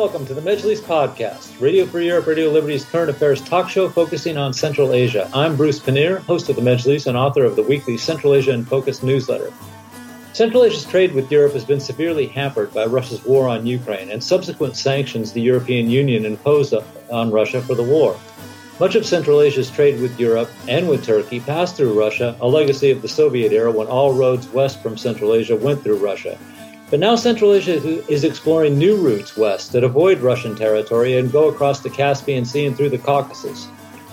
welcome to the Majlis podcast, Radio Free Europe, Radio Liberty's current affairs talk show focusing on Central Asia. I'm Bruce Pannier, host of the Majlis and author of the weekly Central Asia in Focus newsletter. Central Asia's trade with Europe has been severely hampered by Russia's war on Ukraine and subsequent sanctions the European Union imposed on Russia for the war. Much of Central Asia's trade with Europe and with Turkey passed through Russia, a legacy of the Soviet era when all roads west from Central Asia went through Russia. But now Central Asia is exploring new routes west that avoid Russian territory and go across the Caspian Sea and through the Caucasus.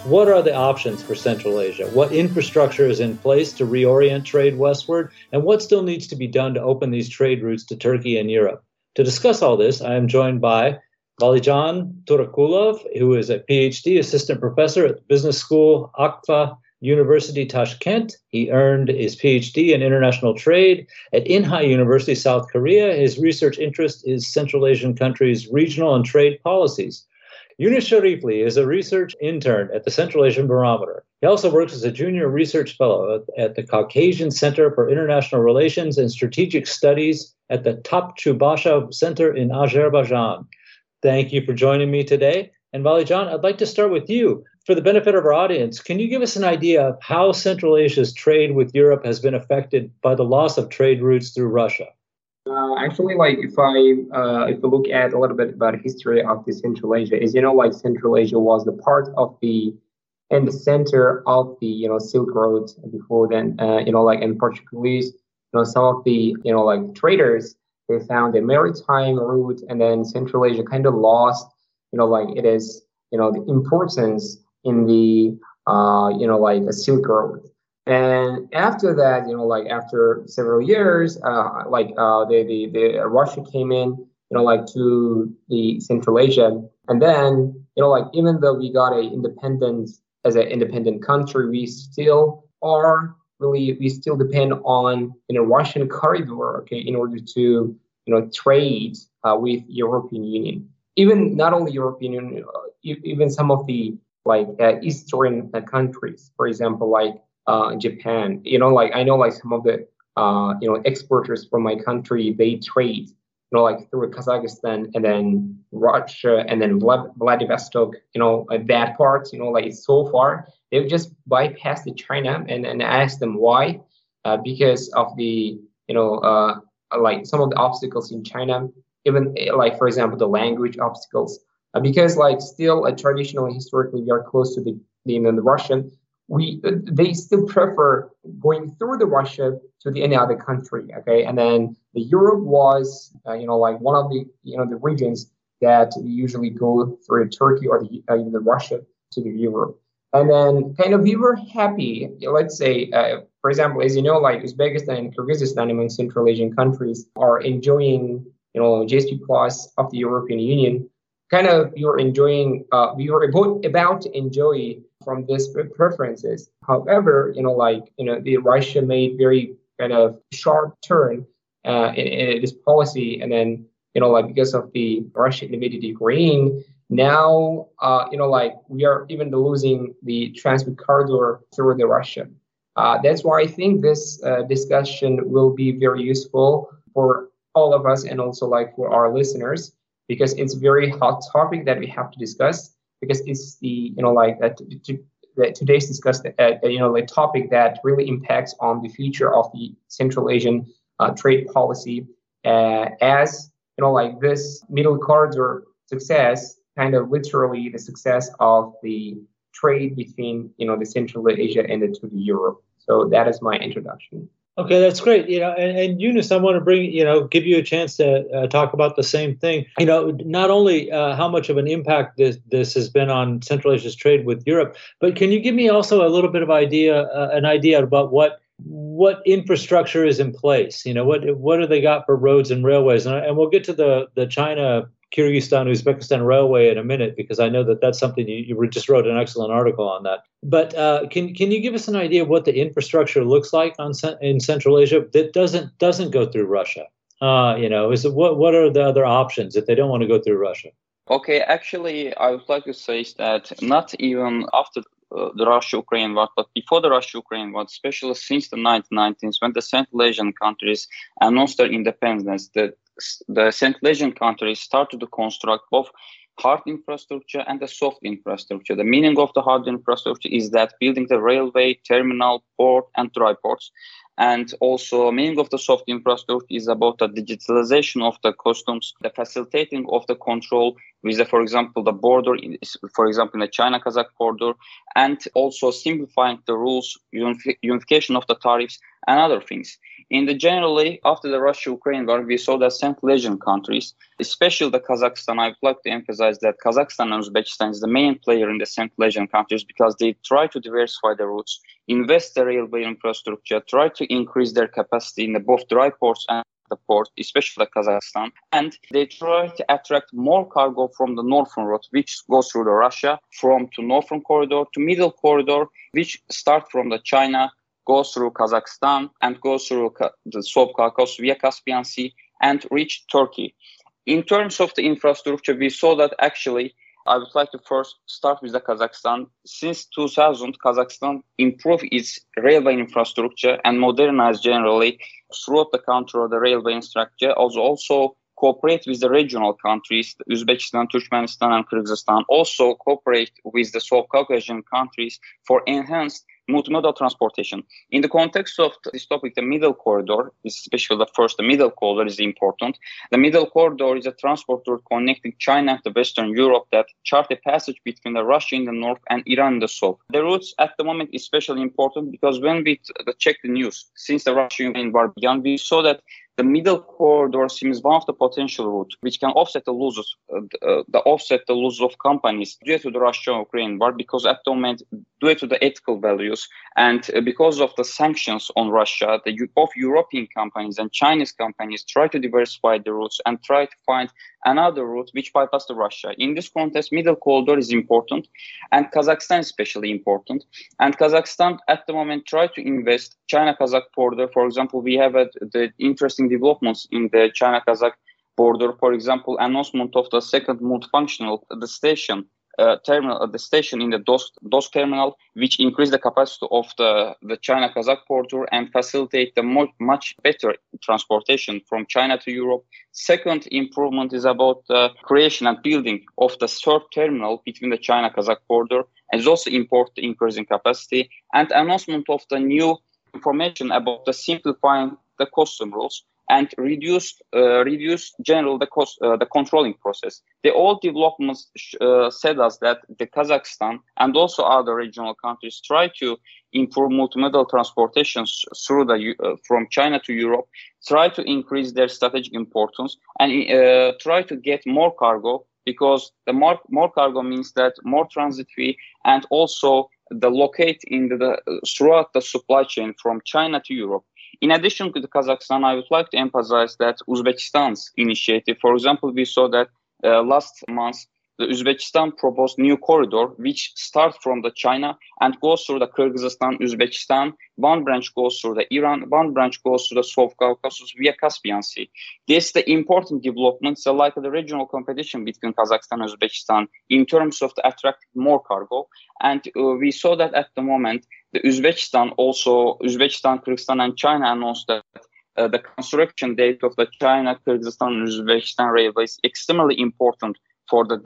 What are the options for Central Asia? What infrastructure is in place to reorient trade westward? And what still needs to be done to open these trade routes to Turkey and Europe? To discuss all this, I am joined by Valijan Turakulov, who is a PhD assistant professor at the business school Akfa University Tashkent. He earned his PhD in international trade at Inha University, South Korea. His research interest is Central Asian countries' regional and trade policies. Yunus Sharifli is a research intern at the Central Asian Barometer. He also works as a junior research fellow at the Caucasian Center for International Relations and Strategic Studies at the Topchubashov Center in Azerbaijan. Thank you for joining me today. And Valijan, I'd like to start with you. For the benefit of our audience, can you give us an idea of how Central Asia's trade with Europe has been affected by the loss of trade routes through Russia? If we look at a little bit about history of the Central Asia, as you know, like Central Asia was the part of the center of the Silk Road before then, and particularly some of the traders, they found a maritime route, and then Central Asia kind of lost the importance in the a Silk Road. And after that, after several years, the Russia came in, to the Central Asia, and then even though we got an independent country, we still depend on Russian corridor, in order to trade with European Union. Even not only European Union, even some of the Eastern countries, for example, Japan. I know some of the exporters from my country, they trade through Kazakhstan and then Russia and then Vladivostok. That part, so far they've just bypassed China, and asked them why, because of the some of the obstacles in China, even for example the language obstacles, because still traditionally historically we are close to the Russian. They still prefer going through the Russia to any other country, okay? And then the Europe was, one of the, the regions that usually go through Turkey or even the Russia to the Europe. And then we were happy, let's say, for example, as you know, Uzbekistan and Kyrgyzstan among Central Asian countries are enjoying, GSP Plus of the European Union. We were about to enjoy from these preferences. However, the Russia made very sharp turn in this policy, and then because of the Russia invaded Ukraine, now we are even losing the transport corridor through the Russia. That's why I think this discussion will be very useful for all of us, and also for our listeners, because it's a very hot topic that we have to discuss, because it's the today's discussed topic that really impacts on the future of the Central Asian trade policy, as this middle corridor success literally the success of the trade between the Central Asia and to the Europe. So that is my introduction. Okay, that's great. And Yunus, I want to give you a chance to talk about the same thing. Not only how much of an impact this has been on Central Asia's trade with Europe, but can you give me also a little bit of an idea about what infrastructure is in place? What have they got for roads and railways? And we'll get to the China, Kyrgyzstan, Uzbekistan railway in a minute, because I know that's something you just wrote an excellent article on that. But can you give us an idea of what the infrastructure looks like in Central Asia that doesn't go through Russia? What are the other options if they don't want to go through Russia? Okay, actually, I would like to say that not even after the Russia-Ukraine war, but before the Russia-Ukraine war, especially since the 1990s, when the Central Asian countries announced their independence, the the Central Asian countries started to construct both hard infrastructure and the soft infrastructure. The meaning of the hard infrastructure is that building the railway, terminal, port, and dry ports. And also, meaning of the soft infrastructure is about the digitalization of the customs, the facilitating of the control with, for example, the border, in the China-Kazakh border, and also simplifying the rules, unification of the tariffs, and other things. Generally, after the Russia-Ukraine war, we saw that Central Asian countries, especially the Kazakhstan, I would like to emphasize that Kazakhstan and Uzbekistan is the main player in the Central Asian countries because they try to diversify the routes, invest the railway infrastructure, try to increase their capacity in both dry ports and the port, especially Kazakhstan, and they try to attract more cargo from the northern route, which goes through Russia, from to northern corridor to middle corridor, which start from the China, goes through Kazakhstan, and goes through the South Caucasus via Caspian Sea and reach Turkey. In terms of the infrastructure, we saw that actually, I would like to first start with the Kazakhstan. Since 2000, Kazakhstan improved its railway infrastructure and modernized generally throughout the country the railway infrastructure, also cooperate with the regional countries, Uzbekistan, Turkmenistan, and Kyrgyzstan, also cooperate with the South Caucasian countries for enhanced multimodal transportation. In the context of this topic, the middle corridor, especially the middle corridor is important. The middle corridor is a transport route connecting China and the Western Europe that chart a passage between Russia in the north and Iran in the south. The routes at the moment is especially important because when we check the news, since the Russian war began, we saw that the middle corridor seems one of the potential routes which can offset the losses of companies due to the Russia-Ukraine war, because at the moment, due to the ethical values and because of the sanctions on Russia, both European companies and Chinese companies try to diversify the routes and try to find another route which bypasses Russia. In this context, middle corridor is important, and Kazakhstan is especially important. And Kazakhstan at the moment try to invest China-Kazakh border. For example, we have the interesting developments in the China-Kazakh border, for example, announcement of the second multifunctional terminal in the Dost terminal, which increased the capacity of the China-Kazakh border and facilitate the much better transportation from China to Europe. Second improvement is about the creation and building of the third terminal between the China-Kazakh border, and is also important increasing capacity, and announcement of the new information about the simplifying the custom rules and reduce the controlling process. The old developments said us that the Kazakhstan and also other regional countries try to improve multimodal transportations through from China to Europe, try to increase their strategic importance, and try to get more cargo, because the more cargo means that more transit fee, and also the locate in throughout the supply chain from China to Europe. In addition to the Kazakhstan, I would like to emphasize that Uzbekistan's initiative, for example, we saw that last month, the Uzbekistan proposed new corridor, which starts from the China and goes through the Kyrgyzstan, Uzbekistan. One branch goes through the Iran, one branch goes through the South Caucasus via Caspian Sea. This is the important developments, like the regional competition between Kazakhstan and Uzbekistan in terms of the attracting more cargo. And we saw that at the moment, the Uzbekistan, Kyrgyzstan, and China announced that the construction date of the China, Kyrgyzstan, and Uzbekistan railway is extremely important for the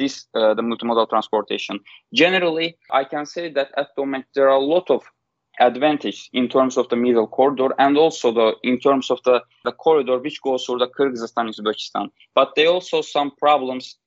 multimodal transportation. Generally, I can say that at the moment there are a lot of advantage in terms of the middle corridor, and also in terms of the corridor which goes through the Kyrgyzstan and Uzbekistan. But there are also some problems,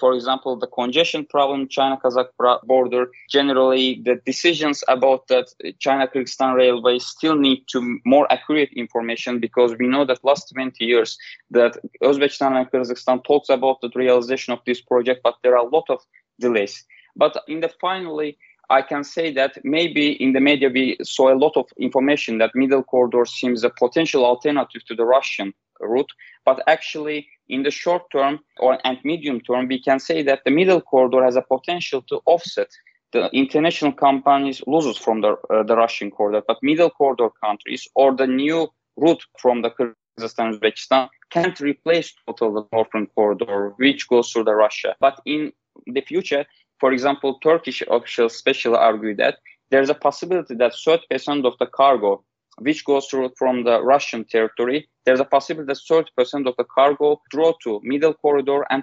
for example, the congestion problem, China-Kazakh border. Generally, the decisions about that China-Kyrgyzstan railway still need to more accurate information, because we know that last 20 years that Uzbekistan and Kyrgyzstan talks about the realization of this project, but there are a lot of delays. But finally, I can say that maybe in the media we saw a lot of information that middle corridor seems a potential alternative to the Russian route, but actually in the short term and medium term, we can say that the middle corridor has a potential to offset the international companies' losses from the Russian corridor, but middle corridor countries or the new route from the Kyrgyzstan and Uzbekistan can't replace the northern corridor, which goes through Russia. But in the future, for example, Turkish officials especially argue that there's a possibility that 30% of the cargo which goes through from the Russian territory, there's a possibility that 30% of the cargo draw to middle corridor and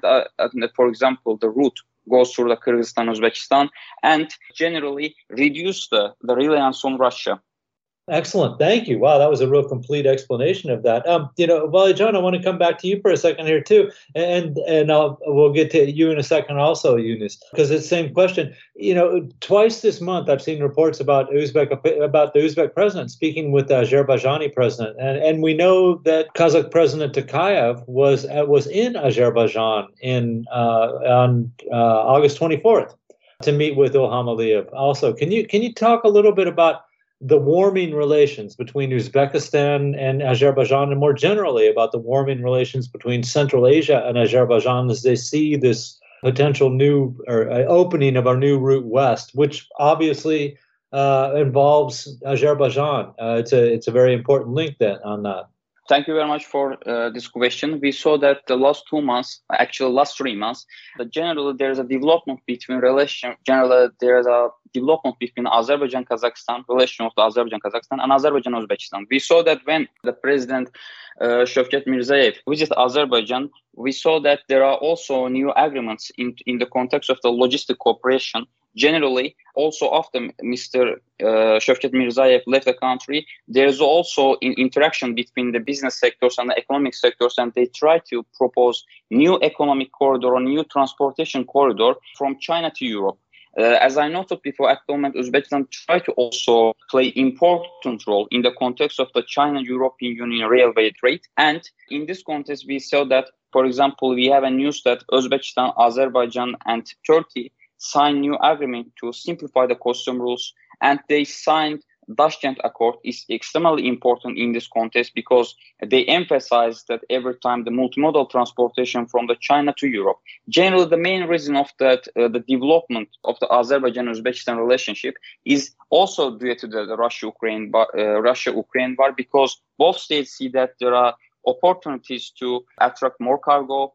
for example, the route goes through the Kyrgyzstan, Uzbekistan, and generally reduce the reliance on Russia. Excellent. Thank you. Wow, that was a real complete explanation of that. Valijan, I want to come back to you for a second here too, and we'll get to you in a second also, Yunus, because it's the same question. Twice this month I've seen reports about the Uzbek president speaking with the Azerbaijani president, and we know that Kazakh President Tokayev was in Azerbaijan on August 24th to meet with Ilham Aliyev. Also, can you talk a little bit about the warming relations between Uzbekistan and Azerbaijan, and more generally about the warming relations between Central Asia and Azerbaijan as they see this potential opening of our new route west, which obviously involves Azerbaijan. It's a very important link then on that. Thank you very much for this question. We saw that the last 3 months, generally there's a development between Azerbaijan-Kazakhstan, relation of the Azerbaijan-Kazakhstan and Azerbaijan-Uzbekistan. We saw that when the president Shavkat Mirziyoyev visited Azerbaijan, we saw that there are also new agreements in the context of the logistic cooperation. Generally, also after Mr. Shavkat Mirziyoyev left the country, there's also interaction between the business sectors and the economic sectors, and they try to propose new economic corridor, new transportation corridor from China to Europe. As I noted before, at the moment, Uzbekistan try to also play important role in the context of the China-European Union railway trade. And in this context, we saw that, for example, we have a news that Uzbekistan, Azerbaijan, and Turkey signed new agreement to simplify the custom rules, and they signed Tashkent Accord. Is extremely important in this context because they emphasize that every time the multimodal transportation from the China to Europe. Generally, the main reason of that the development of the Azerbaijan-Uzbekistan relationship is also due to the Russia-Ukraine war, because both states see that there are opportunities to attract more cargo,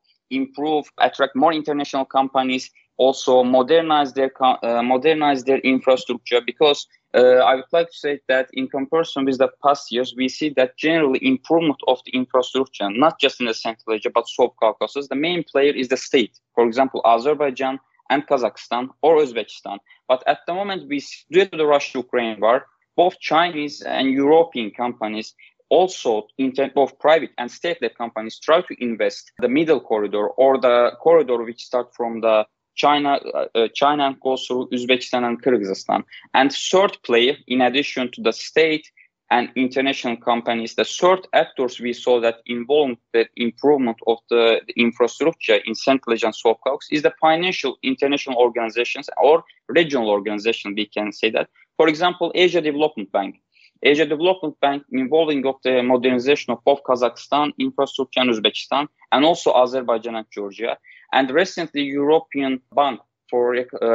attract more international companies, also modernize their infrastructure, because I would like to say that in comparison with the past years, we see that generally improvement of the infrastructure, not just in the Central Asia, but Sub-Caucasus, the main player is the state, for example, Azerbaijan and Kazakhstan or Uzbekistan. But at the moment, due to the Russia-Ukraine war, both Chinese and European companies, also in terms of private and state-led companies, try to invest the middle corridor or the corridor which starts from the China and goes through Uzbekistan and Kyrgyzstan. And third player, in addition to the state and international companies, the third actors we saw that involved the improvement of the infrastructure in Central Asia and South Caucasus is the financial international organizations or regional organizations, we can say that. For example, Asia Development Bank. Asia Development Bank involving of the modernization of both Kazakhstan infrastructure and Uzbekistan, and also Azerbaijan and Georgia. And recently, European Bank for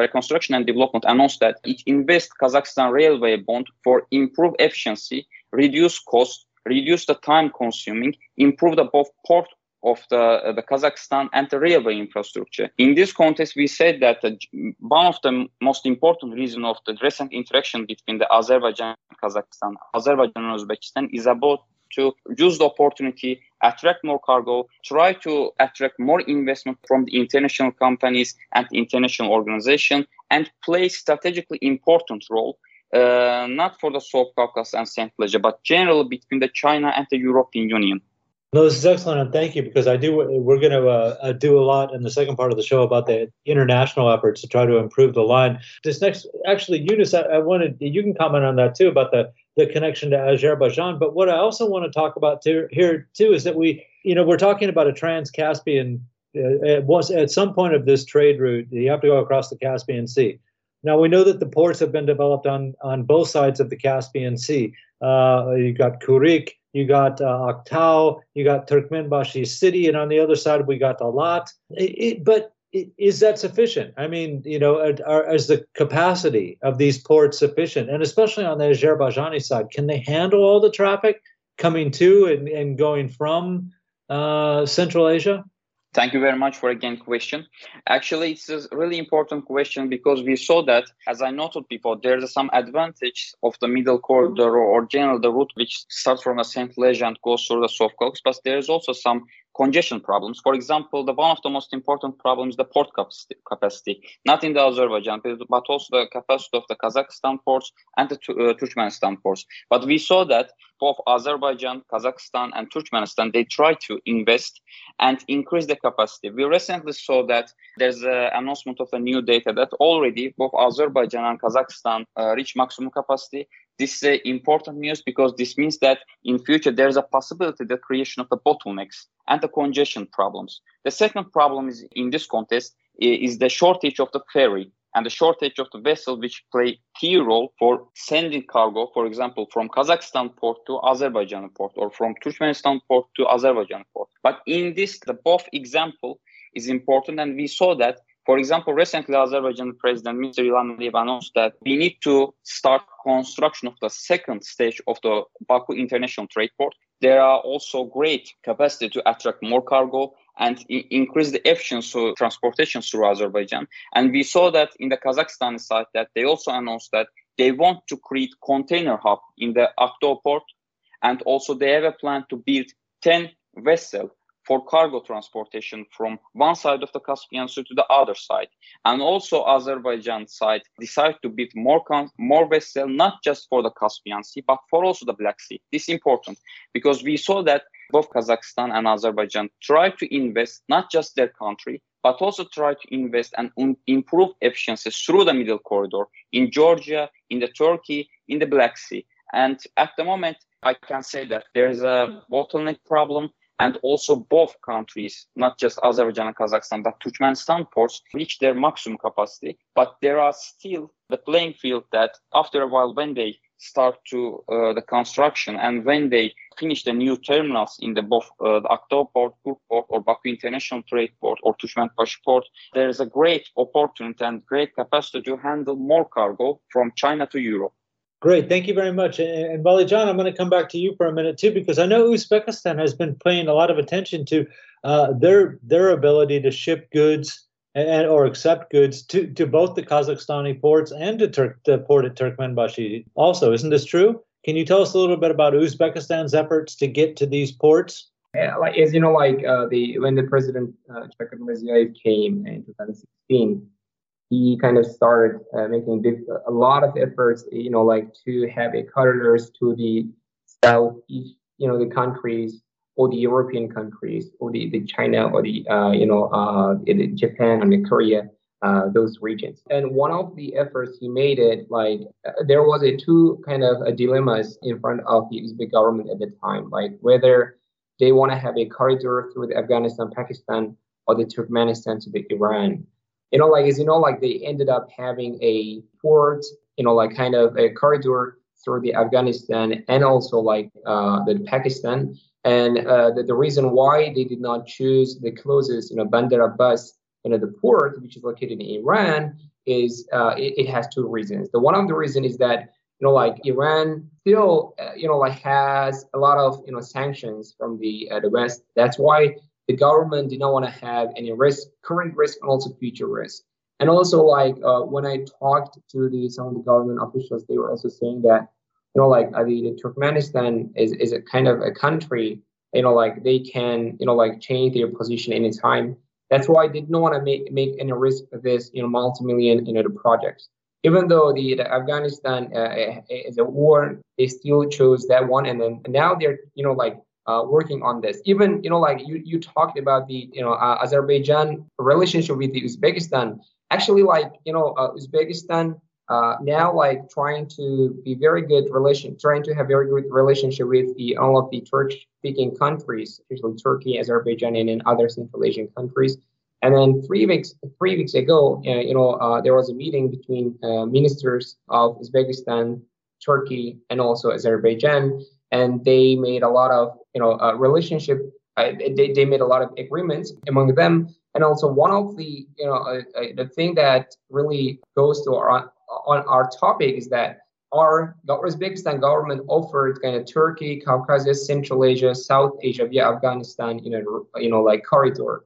Reconstruction and Development announced that it invests Kazakhstan railway bond for improve efficiency, reduce cost, reduce the time consuming, improve the both port of the Kazakhstan and the railway infrastructure. In this context, we said that one of the most important reason of the recent interaction between the Azerbaijan and Kazakhstan, Azerbaijan and Uzbekistan is about to use the opportunity, attract more cargo, try to attract more investment from the international companies and international organization, and play strategically important role, not for the South Caucasus and Central Asia, but generally between the China and the European Union. No, this is excellent, and thank you, because we're going to do a lot in the second part of the show about the international efforts to try to improve the line. This next, actually, Yunus, you can comment on that too, about the connection to Azerbaijan. But what I also want to talk about here too is that we're talking about a Trans-Caspian. At some point of this trade route, you have to go across the Caspian Sea. Now, we know that the ports have been developed on both sides of the Caspian Sea. You've got Kuryk, you got Aktau, you got Turkmenbashi City, and on the other side, we got Alat. But is that sufficient? I mean, is the capacity of these ports sufficient? And especially on the Azerbaijani side, can they handle all the traffic coming to and going from Central Asia? Thank you very much for again question. Actually, it's a really important question because we saw that, as I noted before, there's some advantage of the middle corridor or general the route which starts from the Central Asia and goes through the South Caucasus, but there's also some congestion problems. For example, one of the most important problems, the port capacity, not in the Azerbaijan, but also the capacity of the Kazakhstan ports and the Turkmenistan ports. But we saw that both Azerbaijan, Kazakhstan and Turkmenistan, they try to invest and increase the capacity. We recently saw that there's an announcement of the new data that already both Azerbaijan and Kazakhstan reach maximum capacity. This is important news because this means that in future there is a possibility the creation of the bottlenecks and the congestion problems. The second problem is in this context is the shortage of the ferry and the shortage of the vessel which play key role for sending cargo, for example, from Kazakhstan port to Azerbaijan port or from Turkmenistan port to Azerbaijan port. But in this, the both example is important, and we saw that, for example, recently Azerbaijan President Mr. Ilham Aliyev announced that we need to start construction of the second stage of the Baku International Trade Port. There are also great capacity to attract more cargo and increase the efficiency of transportation through Azerbaijan. And we saw that in the Kazakhstan side that they also announced that they want to create container hub in the Aktau port. And also they have a plan to build 10 vessels for cargo transportation from one side of the Caspian Sea to the other side. And also Azerbaijan side decided to build more vessels, not just for the Caspian Sea, but for also the Black Sea. This is important because we saw that both Kazakhstan and Azerbaijan try to invest not just their country, but also try to invest and improve efficiency through the middle corridor in Georgia, in the Turkey, in the Black Sea. And at the moment, I can say that there is a bottleneck problem. And also both countries, not just Azerbaijan and Kazakhstan, but Turkmenistan ports reach their maximum capacity. But there are still the playing field that after a while, when they start to the construction and when they finish the new terminals in the both the Aktau port, Kuryk port or Baku International Trade Port or Turkmenbashi port, there is a great opportunity and great capacity to handle more cargo from China to Europe. Great. Thank you very much. And Valijan, I'm going to come back to you for a minute, too, because I know Uzbekistan has been paying a lot of attention to their ability to ship goods and or accept goods to both the Kazakhstani ports and to the port at Turkmenbashi also. Isn't this true? Can you tell us a little bit about Uzbekistan's efforts to get to these ports? Yeah, like, as you know, like when the president, Shavkat Mirziyoyev, came in 2016, he kind of started making a lot of efforts, you know, like to have a corridors to the southeast, you know, the countries or the European countries or the China or the, you know, Japan and Korea, those regions. And one of the efforts he made it like there was a two kind of dilemmas in front of the Uzbek government at the time, like whether they want to have a corridor through the Afghanistan, Pakistan or the Turkmenistan to the Iran. You know, like, as you know, like they ended up having a port, you know, like kind of a corridor through the Afghanistan and also like the Pakistan. And the reason why they did not choose the closest, you know, Bandar Abbas, you know, the port, which is located in Iran, is it has two reasons. The one of the reason is that, you know, like Iran still, you know, like has a lot of, you know, sanctions from the West. That's why the government did not want to have any risk, current risk, and also future risk. And also, like when I talked to some of the government officials, they were also saying that, you know, like the Turkmenistan is a kind of a country, you know, like they can, you know, like change their position any time. That's why they did not want to make any risk of this, you know, multi-million, you know, the projects. Even though the Afghanistan is a war, they still chose that one, and then now they're, you know, like. Working on this. Even, you know, like you talked about the, you know, Azerbaijan relationship with the Uzbekistan. Actually, like, you know, Uzbekistan now like trying to have very good relationship with all of the Turkish-speaking countries, especially Turkey, Azerbaijan, and other Central Asian countries. And then three weeks ago, you know, there was a meeting between ministers of Uzbekistan, Turkey, and also Azerbaijan. And they made a lot of, you know, relationship. They made a lot of agreements among them. And also one of the, you know, the thing that really goes to our topic is that the Uzbekistan government offered kind of Turkey, Caucasus, Central Asia, South Asia via Afghanistan, you know, like corridor.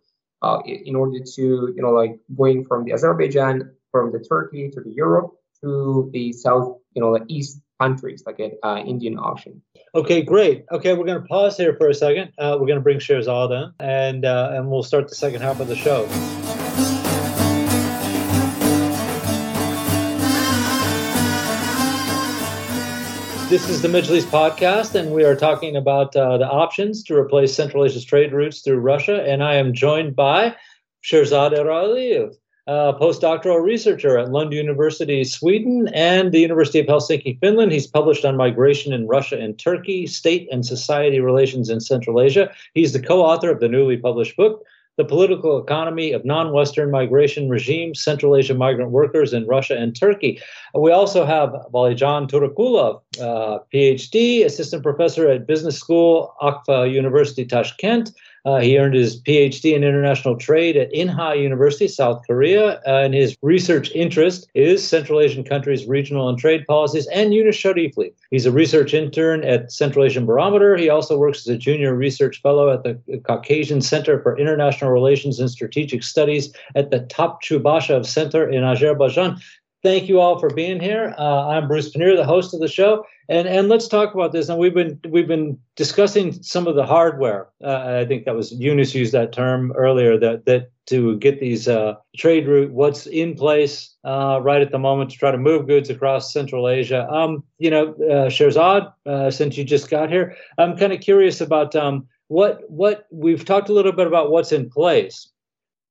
in order to, you know, like going from the Azerbaijan, from the Turkey to the Europe to the south, you know, the east countries, like an Indian Ocean. Okay, great. Okay, we're going to pause here for a second. We're going to bring Sherzod in, and we'll start the second half of the show. This is the Majlis podcast, and we are talking about the options to replace Central Asia's trade routes through Russia. And I am joined by Sherzod Eraliev, a postdoctoral researcher at Lund University, Sweden, and the University of Helsinki, Finland. He's published on migration in Russia and Turkey, state and society relations in Central Asia. He's the co-author of the newly published book, The Political Economy of Non-Western Migration Regimes, Central Asian Migrant Workers in Russia and Turkey. We also have Valijan Turakulov, PhD, Assistant Professor at Business School, Akfa University Tashkent. He earned his PhD in International Trade at Inha University, South Korea, and his research interest is Central Asian countries' regional and trade policies, and Yunus Sharifli. He's a research intern at Central Asian Barometer. He also works as a junior research fellow at the Caucasian Center for International Relations and Strategic Studies at the Topchubashov Center in Azerbaijan. Thank you all for being here. I'm Bruce Pannier, the host of the show, and let's talk about this. And we've been discussing some of the hardware. I think that was Yunus used that term earlier, that to get these trade route, what's in place right at the moment to try to move goods across Central Asia. Sherzod, since you just got here, I'm kind of curious about what we've talked a little bit about what's in place.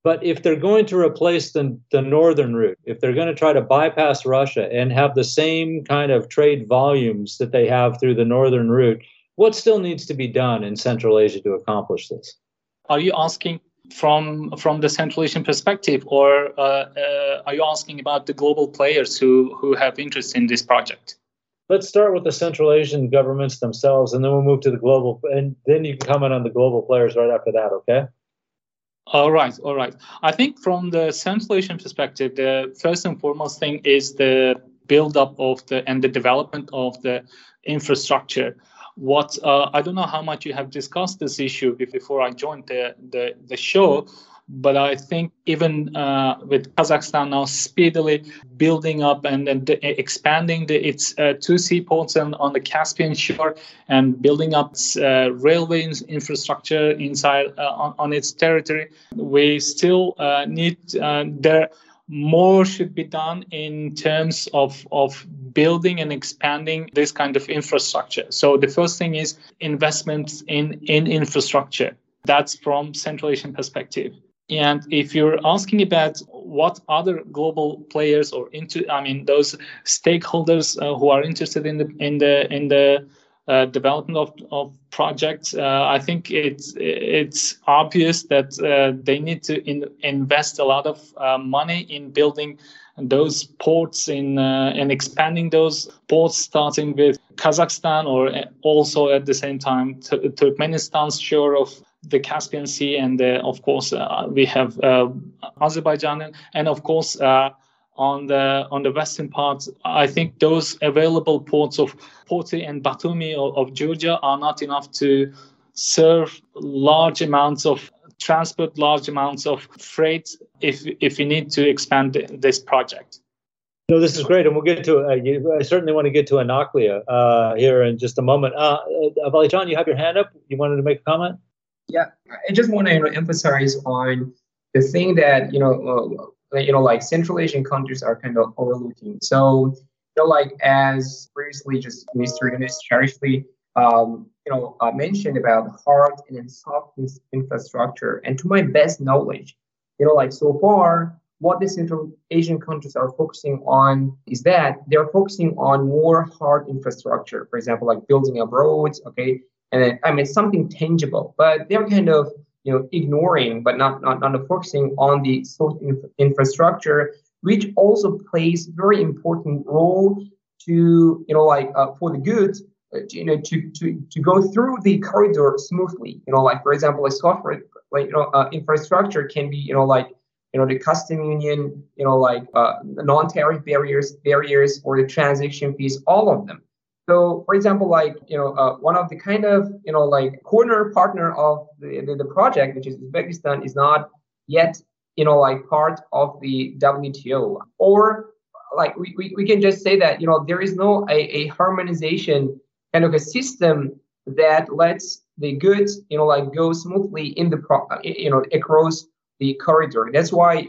But if they're going to replace the northern route, if they're going to try to bypass Russia and have the same kind of trade volumes that they have through the northern route, what still needs to be done in Central Asia to accomplish this? Are you asking from the Central Asian perspective, or are you asking about the global players who have interest in this project? Let's start with the Central Asian governments themselves, and then we'll move to the global, and then you can comment on the global players right after that, okay? All right. I think from the Central Asian perspective, the first and foremost thing is the build-up of the development of the infrastructure. What I don't know how much you have discussed this issue before I joined the show, but I think even with Kazakhstan now speedily building up and expanding its two seaports on the Caspian shore and building up its railway infrastructure inside on its territory, we still need there. More should be done in terms of building and expanding this kind of infrastructure. So the first thing is investments in infrastructure. That's from Central Asian perspective. And if you're asking about what other global players those stakeholders who are interested in the development of projects, I think it's obvious that they need to invest a lot of money in building those ports and expanding those ports, starting with Kazakhstan, or also at the same time Turkmenistan's shore of the Caspian Sea, and of course we have Azerbaijan, and of course on the western part, I think those available ports of Poti and Batumi of Georgia are not enough to serve large amounts of transport, large amounts of freight, if we need to expand this project. No, this is great, and we'll get to I certainly want to get to Anaklia here in just a moment. Valijan, you have your hand up. You wanted to make a comment? Yeah, I just want to emphasize on the thing that, Central Asian countries are kind of overlooking. So, as previously just Mr. Yunus Sharifli, mentioned about hard and soft infrastructure. And to my best knowledge, so far, what the Central Asian countries are focusing on is that they're focusing on more hard infrastructure. For example, like building up roads, okay? And then, something tangible, but they're kind of, ignoring, but not focusing on the soft infrastructure, which also plays very important role to, for the goods, to go through the corridor smoothly. For example, a software, infrastructure can be, the custom union, non-tariff barriers, or the transaction fees, all of them. So, for example, one of the kind of, corner partner of the project, which is Uzbekistan, is not yet, like part of the WTO. Or like we can just say that, there is no a harmonization kind of a system that lets the goods, go smoothly in the, across the corridor. That's why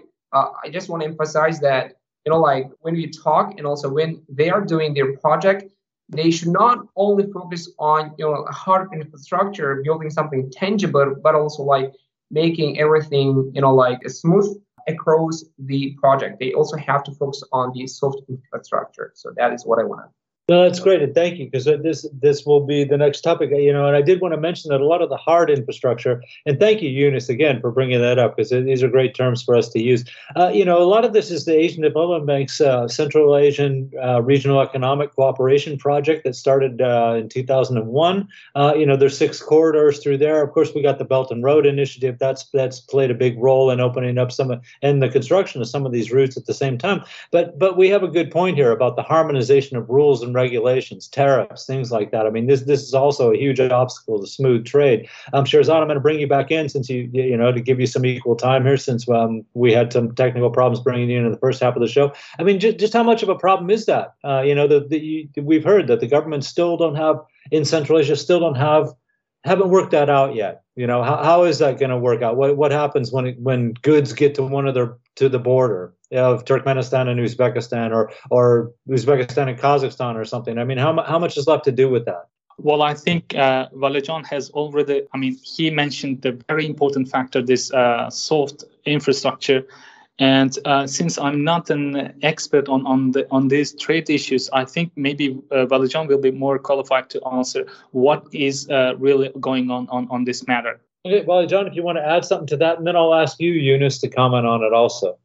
I just want to emphasize that, when we talk and also when they are doing their project, they should not only focus on, hard infrastructure, building something tangible, but also making everything, smooth across the project. They also have to focus on the soft infrastructure. So that is what I want. No, that's great. And thank you, because this will be the next topic, and I did want to mention that a lot of the hard infrastructure, and thank you, Yunus, again, for bringing that up, because these are great terms for us to use. A lot of this is the Asian Development Bank's Central Asian Regional Economic Cooperation Project that started in 2001. There's 6 corridors through there. Of course, we got the Belt and Road Initiative. That's played a big role in opening up some and the construction of some of these routes at the same time. But we have a good point here about the harmonization of rules and regulations, tariffs, things like that. I mean, this is also a huge obstacle to smooth trade. Sherzod, I'm going to bring you back in since to give you some equal time here, since we had some technical problems bringing you into the first half of the show. I mean, just how much of a problem is that? We've heard that the governments in Central Asia haven't worked that out yet. How is that going to work out? What happens when goods get to the border of Turkmenistan and Uzbekistan, or Uzbekistan and Kazakhstan, or something? I mean, how much is left to do with that? Well, I think Valijan has already. I mean, he mentioned the very important factor, this soft infrastructure. And since I'm not an expert on these trade issues, I think maybe Valijan will be more qualified to answer what is really going on this matter. Okay, Valijan, if you want to add something to that, and then I'll ask you, Yunus, to comment on it also.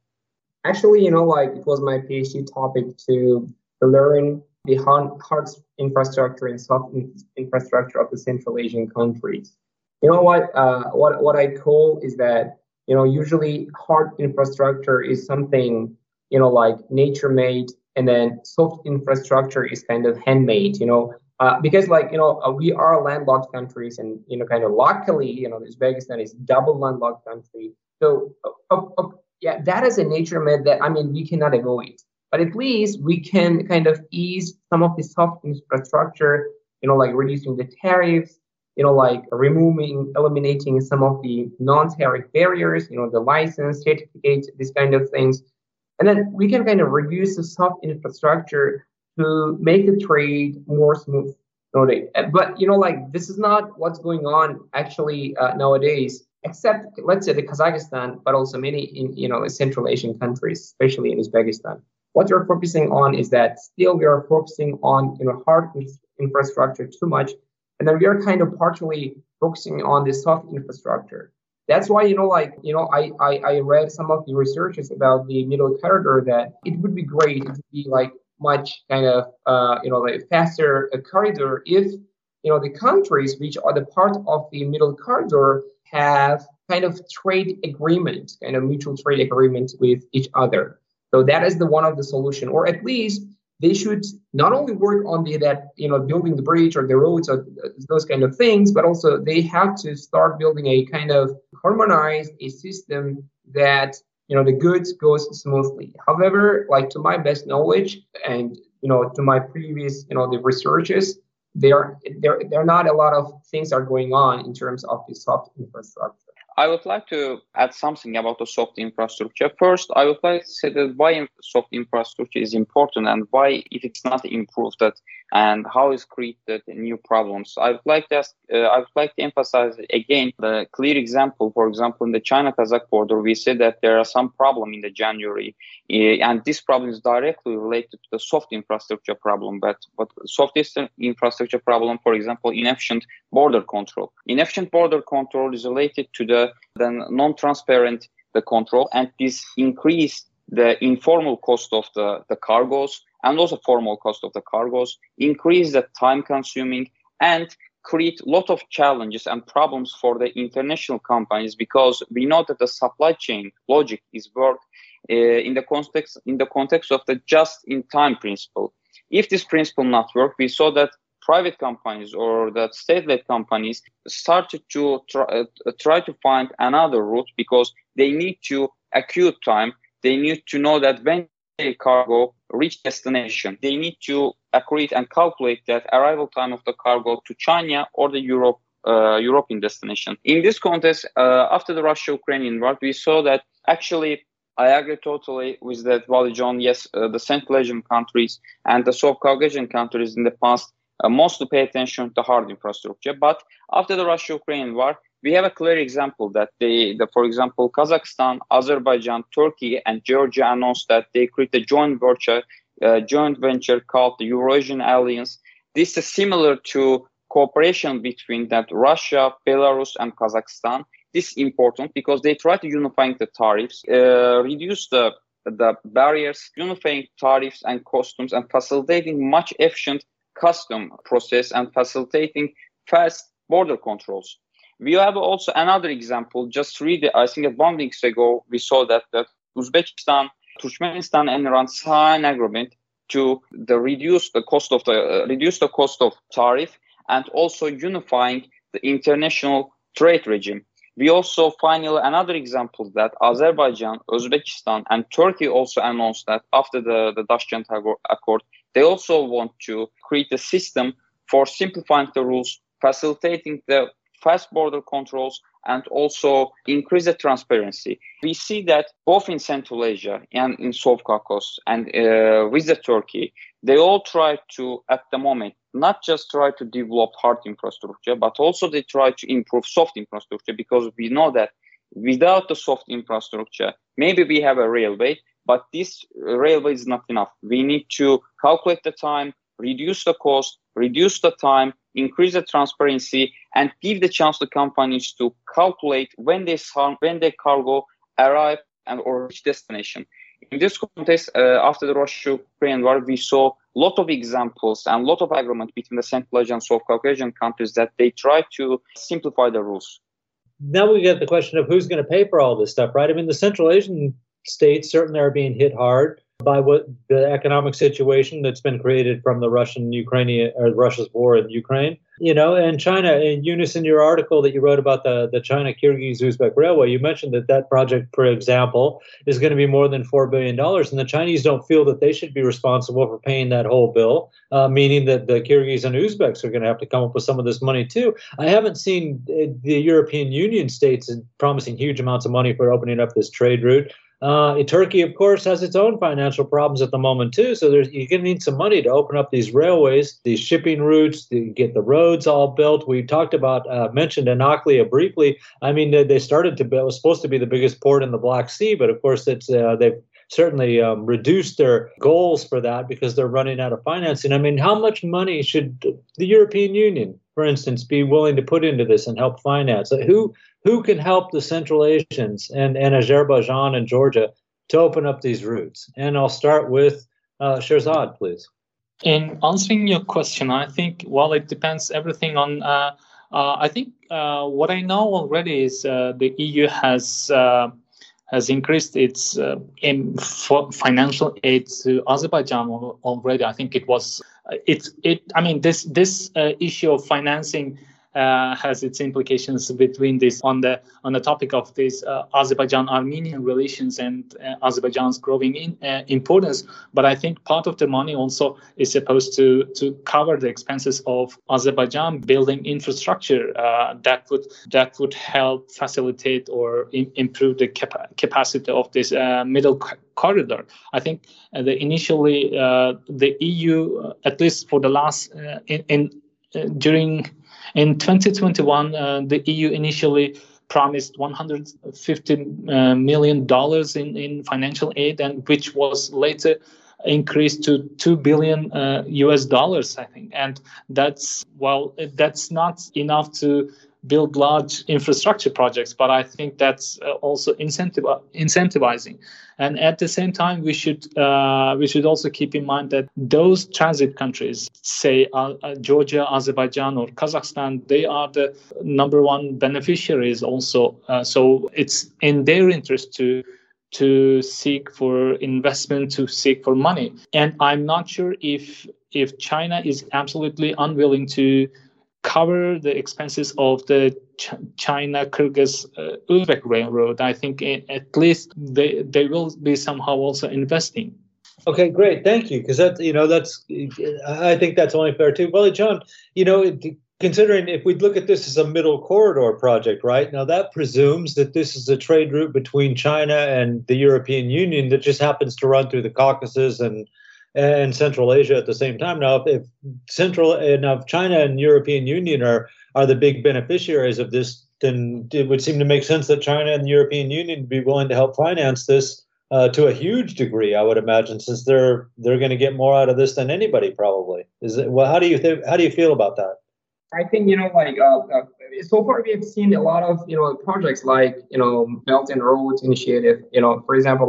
Actually, it was my PhD topic to learn the hard infrastructure and soft infrastructure of the Central Asian countries. What I call is that, usually hard infrastructure is something, nature made, and then soft infrastructure is kind of handmade, because we are landlocked countries, and, kind of luckily, Uzbekistan is double landlocked country. So, yeah, that is a nature made that, I mean, we cannot avoid, but at least we can kind of ease some of the soft infrastructure, reducing the tariffs, eliminating some of the non-tariff barriers, the license, certificates, these kind of things. And then we can kind of reduce the soft infrastructure to make the trade more smooth. But, this is not what's going on actually nowadays, except, let's say, the Kazakhstan, but also many in, Central Asian countries, especially in Uzbekistan. What we're focusing on is that still we are focusing on, hard infrastructure too much. And then we are kind of partially focusing on the soft infrastructure. That's why, I read some of the researches about the middle corridor that it would be great to be much kind of, faster corridor if, the countries which are the part of the middle corridor have kind of trade agreement, kind of mutual trade agreement with each other. So that is the one of the solution, or at least they should not only work on building the bridge or the roads or those kind of things, but also they have to start building a kind of harmonized a system that, the goods goes smoothly. However, to my best knowledge and, to my previous, the researches, there are not a lot of things are going on in terms of the soft infrastructure. I would like to add something about the soft infrastructure. First, I would like to say that why soft infrastructure is important and why it is not improved and how it's created new problems. I would like to ask, I would like to emphasize again the clear example. For example, in the China-Kazakh border, we said that there are some problem in the January, and this problem is directly related to the soft infrastructure problem. But soft infrastructure problem, for example, inefficient border control. Inefficient border control is related to the non-transparent the control, and this increased the informal cost of the cargoes and also formal cost of the cargoes, increase the time consuming and create a lot of challenges and problems for the international companies, because we know that the supply chain logic is worked in the context of the just-in-time principle. If this principle not work, we saw that private companies or that state-led companies started to try to find another route, because they need to acute time. They need to know that when their cargo reach destination, they need to accrete and calculate that arrival time of the cargo to China or the European destination. In this context, after the Russia-Ukrainian war, we saw that actually, I agree totally with that, Valijan. Yes, the Central Asian countries and the South Caucasian countries in the past mostly pay attention to hard infrastructure. But after the Russia-Ukrainian war, we have a clear example that for example, Kazakhstan, Azerbaijan, Turkey, and Georgia announced that they create a joint venture called the Eurasian Alliance. This is similar to cooperation between that Russia, Belarus, and Kazakhstan. This is important because they try to unify the tariffs, reduce the barriers, unifying tariffs and customs, and facilitating much efficient custom process and facilitating fast border controls. We have also another example. Just read, I think, 1 week ago, we saw that Uzbekistan, Turkmenistan, and Iran signed an agreement to reduce the cost of tariff and also unifying the international trade regime. We also finally another example that Azerbaijan, Uzbekistan, and Turkey also announced that after the Tashkent Accord, they also want to create a system for simplifying the rules, facilitating the fast border controls, and also increase the transparency. We see that both in Central Asia and in South Caucasus and with the Turkey, they all try to, at the moment, not just try to develop hard infrastructure, but also they try to improve soft infrastructure, because we know that without the soft infrastructure, maybe we have a railway, but this railway is not enough. We need to calculate the time, reduce the cost, reduce the time, increase the transparency, and give the chance to companies to calculate when their cargo arrive and or reach destination. In this context, after the Russia-Ukraine war, we saw a lot of examples and a lot of agreement between the Central Asian and South Caucasian countries that they try to simplify the rules. Now we get the question of who's going to pay for all this stuff, right? I mean, the Central Asian states certainly are being hit hard by what the economic situation that's been created from the Russia's war in Ukraine, and China. And Yunus, in your article that you wrote about the China-Kyrgyz-Uzbek railway, you mentioned that project, for example, is going to be more than $4 billion. And the Chinese don't feel that they should be responsible for paying that whole bill, meaning that the Kyrgyz and Uzbeks are going to have to come up with some of this money too. I haven't seen the European Union states promising huge amounts of money for opening up this trade route. Turkey, of course, has its own financial problems at the moment, too. So you're going to need some money to open up these railways, these shipping routes, to get the roads all built. We talked about, mentioned Anaklia briefly. I mean, they started to build, it was supposed to be the biggest port in the Black Sea, but of course, they've certainly reduced their goals for that because they're running out of financing. I mean, how much money should the European Union, for instance, be willing to put into this and help finance? Who can help the Central Asians and Azerbaijan and Georgia to open up these routes? And I'll start with Sherzod, please. In answering your question, I think, well, it depends everything on, I think what I know already is the EU has increased its financial aid to Azerbaijan already. I think it was, this issue of financing has its implications between this on the topic of this Azerbaijan-Armenian relations and Azerbaijan's growing importance. But I think part of the money also is supposed to cover the expenses of Azerbaijan building infrastructure that would help facilitate or improve the capacity of this middle corridor. I think initially the EU, at least for the last in 2021, the EU initially promised $150 million in financial aid, and which was later increased to $2 billion US dollars, I think. And that's not enough to build large infrastructure projects, but I think that's also incentivizing. And at the same time, we should also keep in mind that those transit countries, say Georgia, Azerbaijan, or Kazakhstan, they are the number one beneficiaries also. So it's in their interest to to seek for investment, to seek for money. And I'm not sure if China is absolutely unwilling to cover the expenses of the China-Kyrgyz-Uzbek railroad. I think at least they will be somehow also investing. Okay, great. Thank you. Because I think that's only fair too. Well, John, considering if we look at this as a middle corridor project, right? Now that presumes that this is a trade route between China and the European Union that just happens to run through the Caucasus and Central Asia at the same time. Now, if China and European Union are the big beneficiaries of this, then it would seem to make sense that China and the European Union would be willing to help finance this to a huge degree, I would imagine, since they're going to get more out of this than anybody probably. How do you feel about that? I think, so far we have seen a lot of, projects like, Belt and Road Initiative, for example,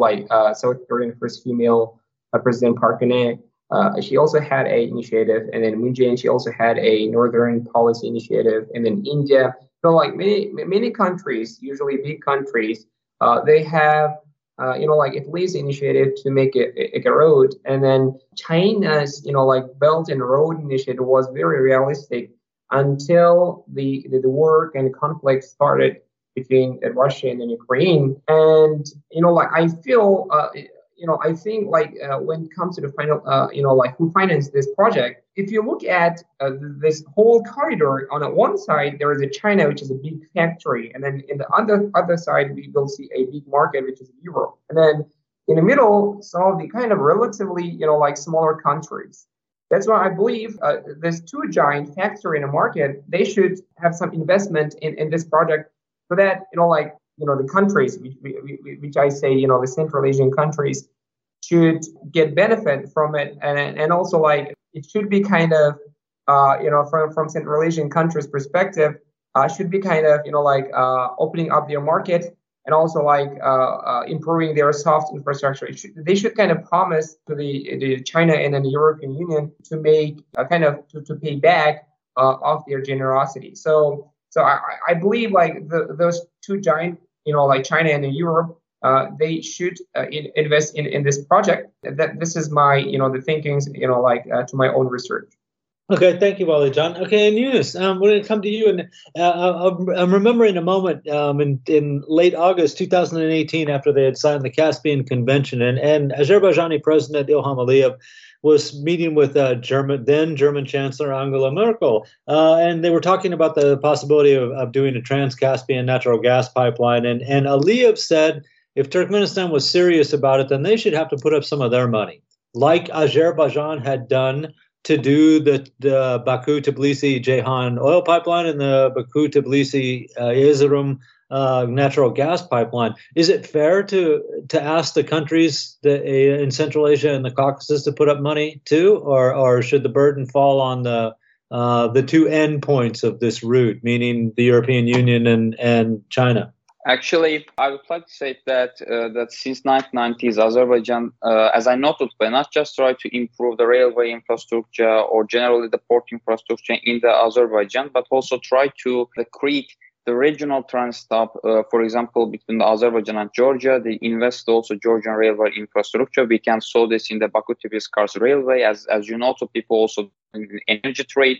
South Korean first female President Park Geun-hye, she also had an initiative, and then Moon Jae-in, she also had a Northern Policy Initiative, and then India. So like many countries, usually big countries, they have, at least initiative to make a road. And then China's, Belt and Road Initiative was very realistic until the war and conflict started between Russia and Ukraine. And, I feel, I think when it comes to the final, who financed this project, if you look at this whole corridor, on one side, there is a China, which is a big factory. And then in the other side, we will see a big market, which is Europe. And then in the middle, some of the kind of relatively, smaller countries. That's why I believe there's two giant factory in the market. They should have some investment in this project so that, the countries, which I say, the Central Asian countries should get benefit from it. And also, it should be kind of, from Central Asian countries' perspective, should be kind of, opening up their market and also improving their soft infrastructure. They should kind of promise to the China and then the European Union to make to pay back of their generosity. So I believe those two giant, China and Europe, they should invest in this project. That this is my the thinkings to my own research. Okay, thank you, Valijan. Okay, and Yunus, we're going to come to you. And I'm remembering a moment in late August 2018, after they had signed the Caspian Convention, and Azerbaijani President Ilham Aliyev was meeting with then German Chancellor Angela Merkel, and they were talking about the possibility of doing a Trans-Caspian natural gas pipeline. And Aliyev said, if Turkmenistan was serious about it, then they should have to put up some of their money, like Azerbaijan had done to do the Baku-Tbilisi-Jeyhan oil pipeline and the Baku-Tbilisi-Izirim natural gas pipeline. Is it fair to ask the countries in Central Asia and the Caucasus to put up money too, or should the burden fall on the two endpoints of this route, meaning the European Union and China? Actually, I would like to say that since 1990s, Azerbaijan, as I noted, when not just try to improve the railway infrastructure or generally the port infrastructure in the Azerbaijan, but also try to create the regional transit hub, for example, between the Azerbaijan and Georgia. They invest also Georgian railway infrastructure. We can saw this in the Baku-Tbilisi-Kars railway, as you noted, people also in the energy trade.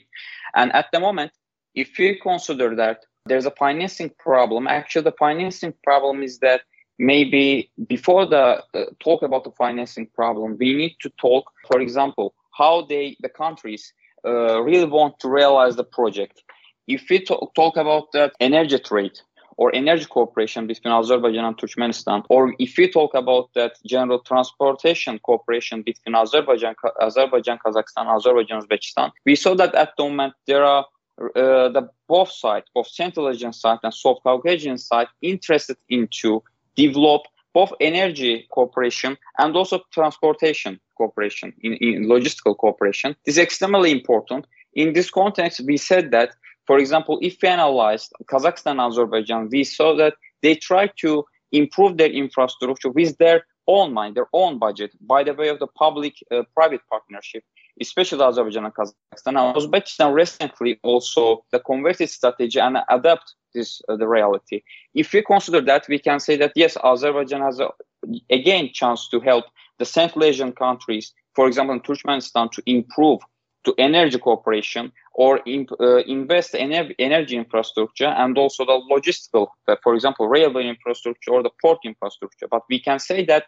And at the moment, if you consider that there's a financing problem. Actually, the financing problem is that maybe before the talk about the financing problem, we need to talk, for example, how the countries really want to realize the project. If we talk about that energy trade or energy cooperation between Azerbaijan and Turkmenistan, or if we talk about that general transportation cooperation between Azerbaijan, Kazakhstan, Azerbaijan, Uzbekistan, we saw that at the moment there are the both sides, both Central Asian side and South Caucasian side, interested in to develop both energy cooperation and also transportation cooperation, in logistical cooperation. This is extremely important. In this context, we said that, for example, if we analyzed Kazakhstan and Azerbaijan, we saw that they try to improve their infrastructure with their own mind, their own budget, by the way of the public-private partnership, especially Azerbaijan and Kazakhstan. Now, Uzbekistan recently also converted strategy and adapt this the reality. If we consider that, we can say that yes, Azerbaijan has again, chance to help the Central Asian countries, for example, in Turkmenistan, to improve to energy cooperation or invest in energy infrastructure and also the logistical, for example, railway infrastructure or the port infrastructure. But we can say that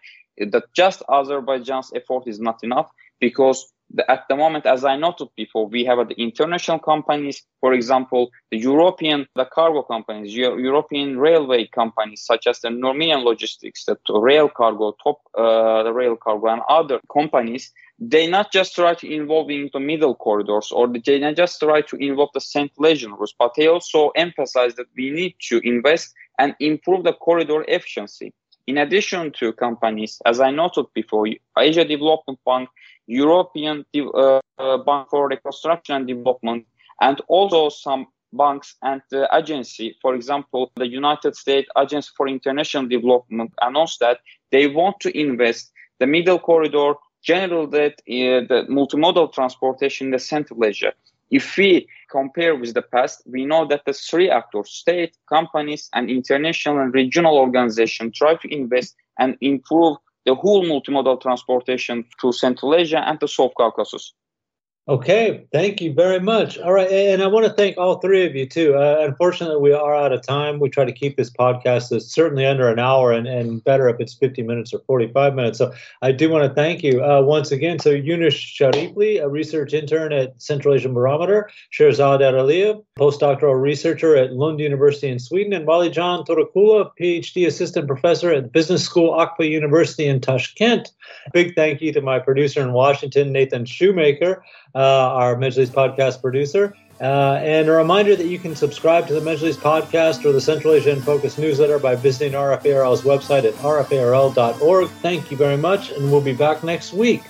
just Azerbaijan's effort is not enough because at the moment, as I noted before, we have the international companies, for example, the European cargo companies, European railway companies, such as the Norwegian Logistics, the rail cargo, the rail cargo and other companies. They not just try to involve into middle corridors or they not just try to involve the Central Asian routes, but they also emphasize that we need to invest and improve the corridor efficiency. In addition to companies, as I noted before, Asia Development Bank, European Bank for Reconstruction and Development, and also some banks and the agency, for example, the United States Agency for International Development announced that they want to invest the middle corridor, general debt, the multimodal transportation in the Central Asia. If we compare with the past, we know that the three actors, state, companies, and international and regional organizations try to invest and improve the whole multimodal transportation to Central Asia and the South Caucasus. Okay, thank you very much. All right, and I want to thank all three of you, too. Unfortunately, we are out of time. We try to keep this podcast certainly under an hour and better if it's 50 minutes or 45 minutes. So I do want to thank you once again. So Yunus Sharifli, a research intern at Central Asian Barometer, Sherzod Eraliev, postdoctoral researcher at Lund University in Sweden, and Valijan Turakulov, PhD assistant professor at Business School Akfa University in Tashkent. Big thank you to my producer in Washington, Nathan Shoemaker, our Majlis podcast producer. And a reminder that you can subscribe to the Majlis podcast or the Central Asia in Focus newsletter by visiting RFARL's website at rfarl.org. Thank you very much, and we'll be back next week.